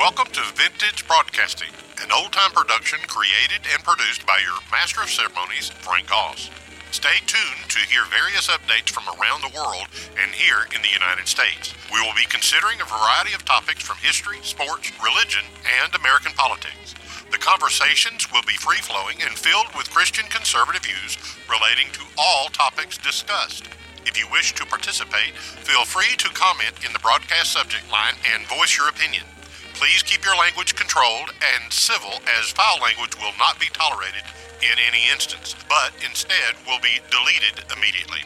Welcome to Vintage Broadcasting, an old-time production created and produced by your Master of Ceremonies, Frank Goss. Stay tuned to hear various updates from around the world and here in the United States. We will be considering a variety of topics from history, sports, religion, and American politics. The conversations will be free-flowing and filled with Christian conservative views relating to all topics discussed. If you wish to participate, feel free to comment in the broadcast subject line and voice your opinion. Please keep your language controlled and civil, as foul language will not be tolerated in any instance, but instead will be deleted immediately.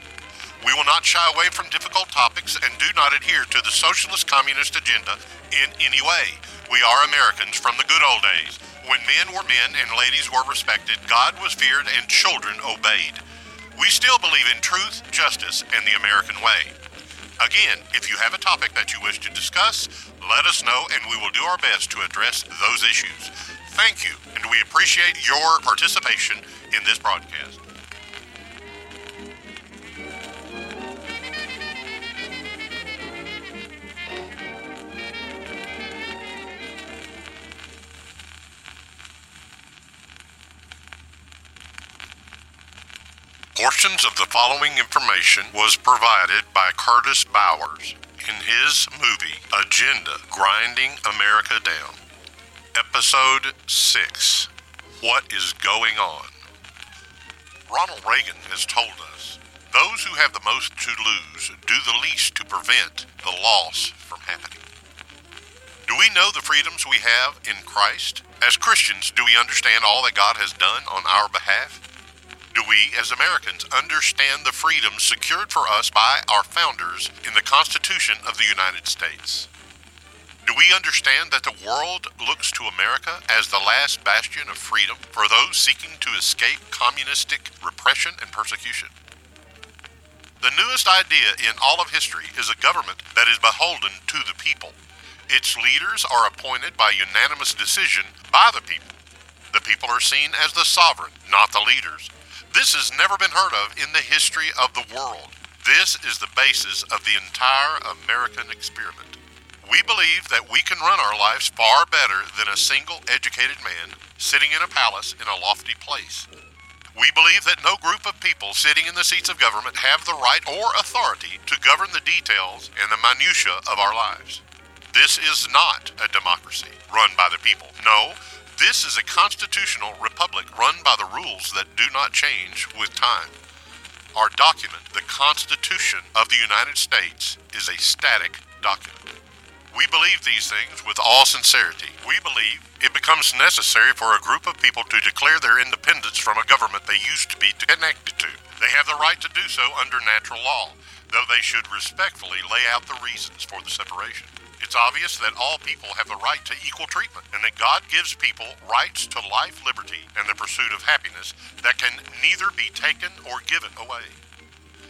We will not shy away from difficult topics and do not adhere to the socialist communist agenda in any way. We are Americans from the good old days, when men were men and ladies were respected, God was feared, and children obeyed. We still believe in truth, justice, and the American way. Again, if you have a topic that you wish to discuss, let us know and we will do our best to address those issues. Thank you, and we appreciate your participation in this broadcast. Portions of the following information was provided by Curtis Bowers in his movie, Agenda Grinding America Down. Episode 6, What is Going On? Ronald Reagan has told us, those who have the most to lose do the least to prevent the loss from happening. Do we know the freedoms we have in Christ? As Christians, do we understand all that God has done on our behalf? Do we, as Americans, understand the freedoms secured for us by our founders in the Constitution of the United States? Do we understand that the world looks to America as the last bastion of freedom for those seeking to escape communistic repression and persecution? The newest idea in all of history is a government that is beholden to the people. Its leaders are appointed by unanimous decision by the people. The people are seen as the sovereign, not the leaders. This has never been heard of in the history of the world. This is the basis of the entire American experiment. We believe that we can run our lives far better than a single educated man sitting in a palace in a lofty place. We believe that no group of people sitting in the seats of government have the right or authority to govern the details and the minutiae of our lives. This is not a democracy run by the people. No. This is a constitutional republic run by the rules that do not change with time. Our document, the Constitution of the United States, is a static document. We believe these things with all sincerity. We believe it becomes necessary for a group of people to declare their independence from a government they used to be connected to. They have the right to do so under natural law, though they should respectfully lay out the reasons for the separation. It's obvious that all people have the right to equal treatment, and that God gives people rights to life, liberty, and the pursuit of happiness that can neither be taken or given away.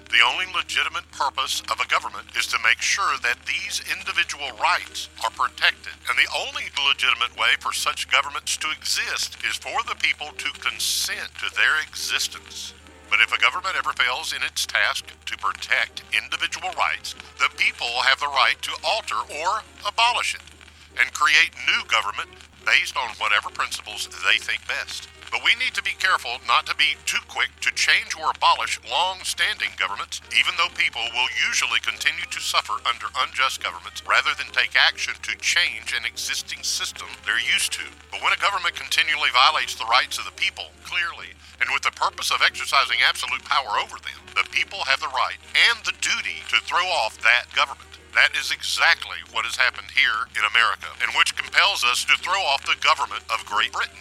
The only legitimate purpose of a government is to make sure that these individual rights are protected, and the only legitimate way for such governments to exist is for the people to consent to their existence. But if a government ever fails in its task to protect individual rights, the people have the right to alter or abolish it and create new government based on whatever principles they think best. But we need to be careful not to be too quick to change or abolish long-standing governments, even though people will usually continue to suffer under unjust governments rather than take action to change an existing system they're used to. But when a government continually violates the rights of the people, clearly, and with the purpose of exercising absolute power over them, the people have the right and the duty to throw off that government. That is exactly what has happened here in America, and which compels us to throw off the government of Great Britain.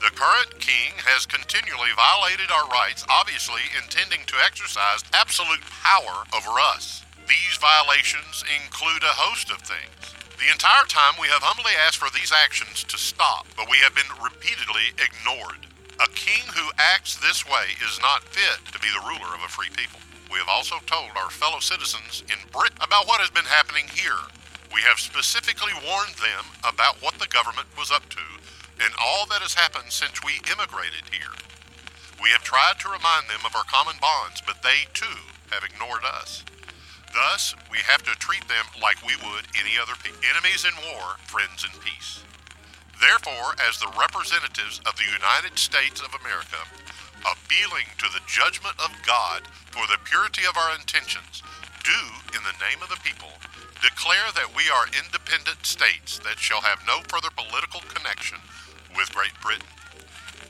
The current king has continually violated our rights, obviously intending to exercise absolute power over us. These violations include a host of things. The entire time we have humbly asked for these actions to stop, but we have been repeatedly ignored. A king who acts this way is not fit to be the ruler of a free people. We have also told our fellow citizens in Britain about what has been happening here. We have specifically warned them about what the government was up to and all that has happened since we immigrated here. We have tried to remind them of our common bonds, but they too have ignored us. Thus, we have to treat them like we would any other people. Enemies in war, friends in peace. Therefore, as the representatives of the United States of America, appealing to the judgment of God for the purity of our intentions, do, in the name of the people, declare that we are independent states that shall have no further political connection with Great Britain.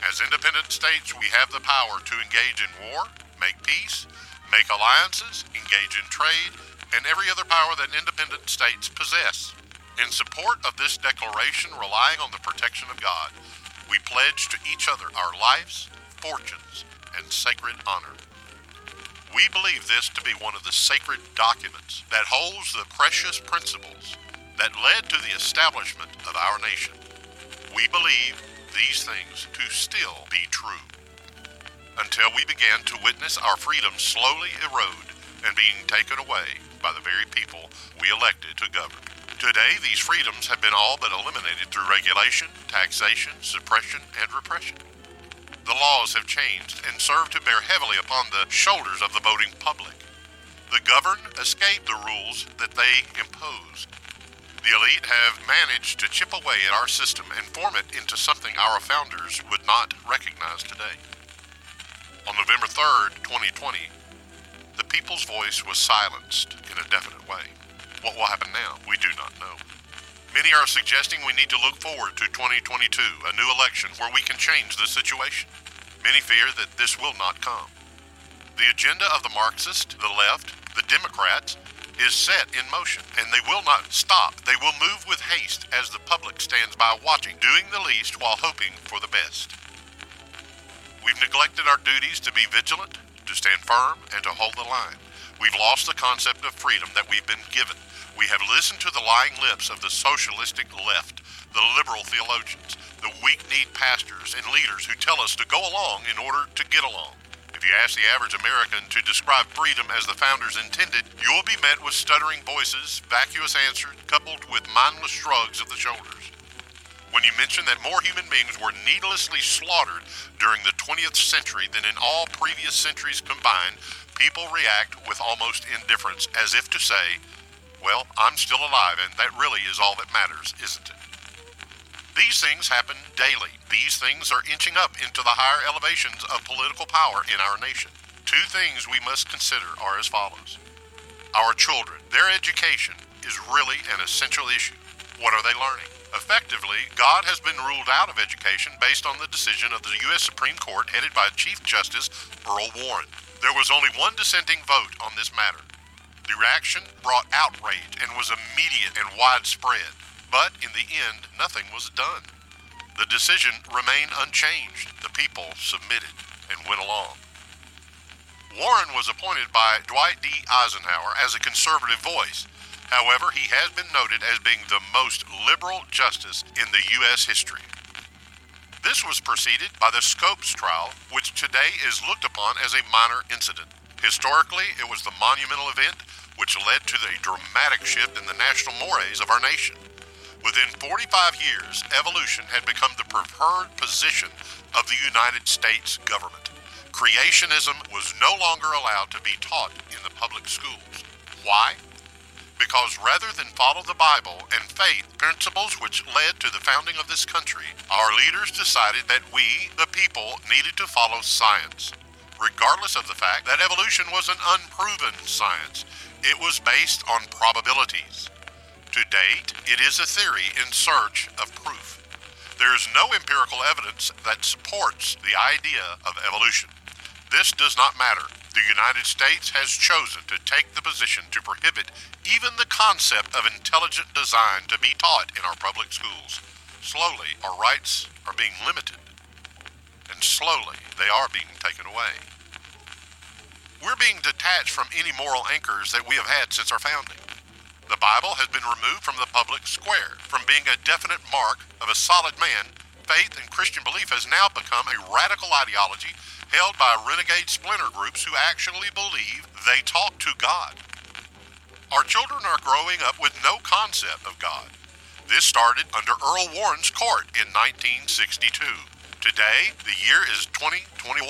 As independent states, we have the power to engage in war, make peace, make alliances, engage in trade, and every other power that independent states possess. In support of this declaration, relying on the protection of God, we pledge to each other our lives, fortunes, and sacred honor. We believe this to be one of the sacred documents that holds the precious principles that led to the establishment of our nation. We believe these things to still be true. Until we began to witness our freedom slowly erode and being taken away by the very people we elected to govern. Today, these freedoms have been all but eliminated through regulation, taxation, suppression, and repression. The laws have changed and serve to bear heavily upon the shoulders of the voting public. The governed escape the rules that they imposed. The elite have managed to chip away at our system and form it into something our founders would not recognize today. On November 3rd, 2020, the people's voice was silenced in a definite way. What will happen now, we do not know. Many are suggesting we need to look forward to 2022, a new election where we can change the situation. Many fear that this will not come. The agenda of the Marxists, the left, the Democrats is set in motion, and they will not stop. They will move with haste as the public stands by watching, doing the least while hoping for the best. We've neglected our duties to be vigilant, to stand firm, and to hold the line. We've lost the concept of freedom that we've been given. We have listened to the lying lips of the socialistic left, the liberal theologians, the weak-kneed pastors and leaders who tell us to go along in order to get along. If you ask the average American to describe freedom as the founders intended, you will be met with stuttering voices, vacuous answers, coupled with mindless shrugs of the shoulders. When you mention that more human beings were needlessly slaughtered during the 20th century than in all previous centuries combined, people react with almost indifference, as if to say, well, I'm still alive, and that really is all that matters, isn't it? These things happen daily. These things are inching up into the higher elevations of political power in our nation. Two things we must consider are as follows. Our children, their education is really an essential issue. What are they learning? Effectively, God has been ruled out of education based on the decision of the U.S. Supreme Court headed by Chief Justice Earl Warren. There was only one dissenting vote on this matter. The reaction brought outrage and was immediate and widespread, but in the end, nothing was done. The decision remained unchanged. The people submitted and went along. Warren was appointed by Dwight D. Eisenhower as a conservative voice. However, he has been noted as being the most liberal justice in the U.S. history. This was preceded by the Scopes trial, which today is looked upon as a minor incident. Historically, it was the monumental event which led to the dramatic shift in the national mores of our nation. Within 45 years, evolution had become the preferred position of the United States government. Creationism was no longer allowed to be taught in the public schools. Why? Because rather than follow the Bible and faith principles which led to the founding of this country, our leaders decided that we, the people, needed to follow science. Regardless of the fact that evolution was an unproven science, it was based on probabilities. To date, it is a theory in search of proof. There is no empirical evidence that supports the idea of evolution. This does not matter. The United States has chosen to take the position to prohibit even the concept of intelligent design to be taught in our public schools. Slowly, our rights are being limited. And slowly, they are being taken away. We're being detached from any moral anchors that we have had since our founding. The Bible has been removed from the public square. From being a definite mark of a solid man, faith and Christian belief has now become a radical ideology held by renegade splinter groups who actually believe they talk to God. Our children are growing up with no concept of God. This started under Earl Warren's court in 1962. Today, the year is 2021.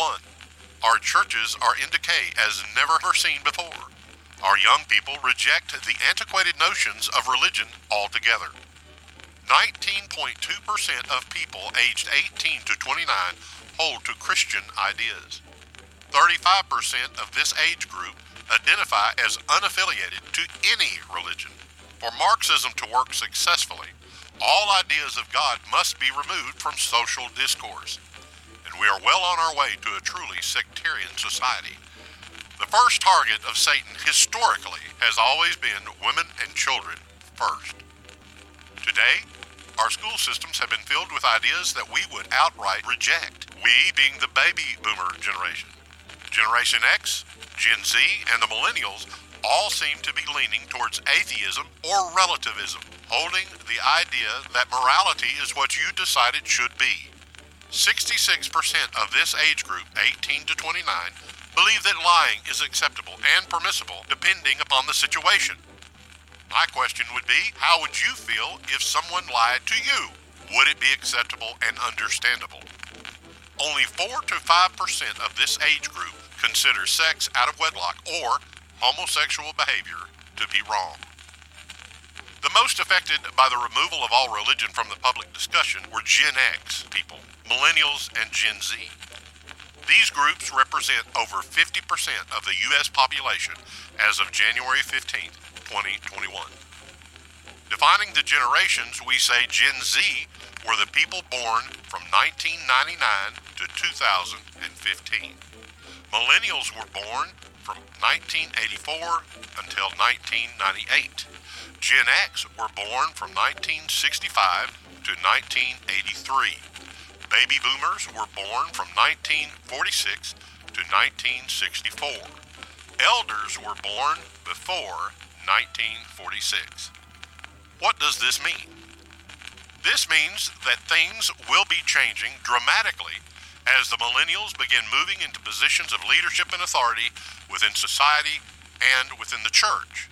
Our churches are in decay as never seen before. Our young people reject the antiquated notions of religion altogether. 19.2% of people aged 18 to 29 hold to Christian ideas. 35% of this age group identify as unaffiliated to any religion. For Marxism to work successfully, all ideas of God must be removed from social discourse, and we are well on our way to a truly sectarian society. The first target of Satan historically has always been women and children first. Today, our school systems have been filled with ideas that we would outright reject, we being the baby boomer generation. Generation X, Gen Z, and the millennials all seem to be leaning towards atheism or relativism, holding the idea that morality is what you decided should be. 66% of this age group, 18 to 29, believe that lying is acceptable and permissible depending upon the situation. My question would be, how would you feel if someone lied to you? Would it be acceptable and understandable? Only 4 to 5% of this age group consider sex out of wedlock or homosexual behavior to be wrong. The most affected by the removal of all religion from the public discussion were Gen X people, millennials, and Gen Z. These groups represent over 50% of the U.S. population as of January 15, 2021. Defining the generations, we say Gen Z were the people born from 1999 to 2015. Millennials were born from 1984 until 1998. Gen X were born from 1965 to 1983. Baby boomers were born from 1946 to 1964. Elders were born before 1946. What does this mean? This means that things will be changing dramatically as the millennials begin moving into positions of leadership and authority within society and within the church.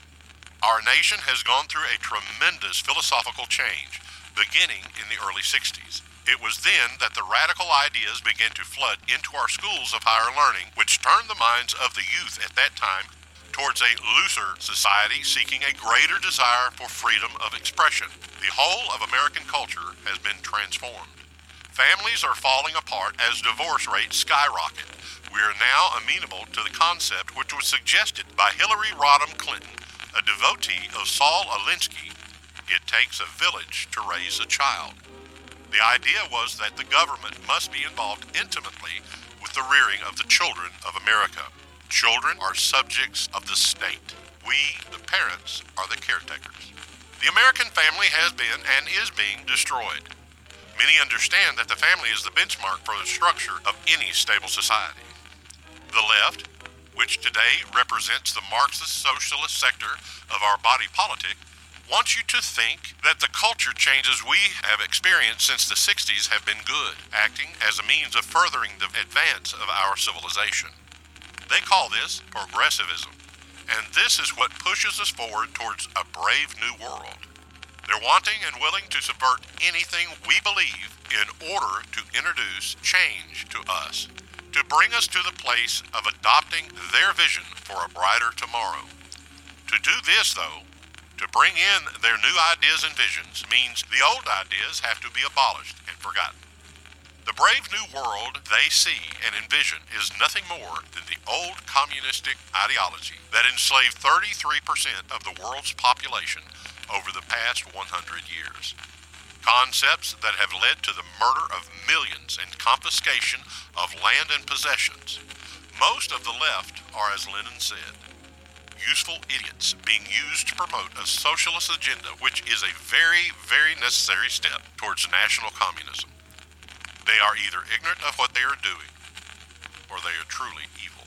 Our nation has gone through a tremendous philosophical change, beginning in the early 60s. It was then that the radical ideas began to flood into our schools of higher learning, which turned the minds of the youth at that time towards a looser society seeking a greater desire for freedom of expression. The whole of American culture has been transformed. Families are falling apart as divorce rates skyrocket. We are now amenable to the concept which was suggested by Hillary Rodham Clinton, a devotee of Saul Alinsky. It takes a village to raise a child. The idea was that the government must be involved intimately with the rearing of the children of America. Children are subjects of the state. We, the parents, are the caretakers. The American family has been and is being destroyed. Many understand that the family is the benchmark for the structure of any stable society. The left, which today represents the Marxist socialist sector of our body politic, wants you to think that the culture changes we have experienced since the 60s have been good, acting as a means of furthering the advance of our civilization. They call this progressivism, and this is what pushes us forward towards a brave new world. They're wanting and willing to subvert anything we believe in order to introduce change to us, to bring us to the place of adopting their vision for a brighter tomorrow. To do this, though, to bring in their new ideas and visions means the old ideas have to be abolished and forgotten. The brave new world they see and envision is nothing more than the old communistic ideology that enslaved 33% of the world's population over the past 100 years. Concepts that have led to the murder of millions and confiscation of land and possessions. Most of the left are, as Lenin said, useful idiots being used to promote a socialist agenda, which is a very, very necessary step towards national communism. They are either ignorant of what they are doing, or they are truly evil.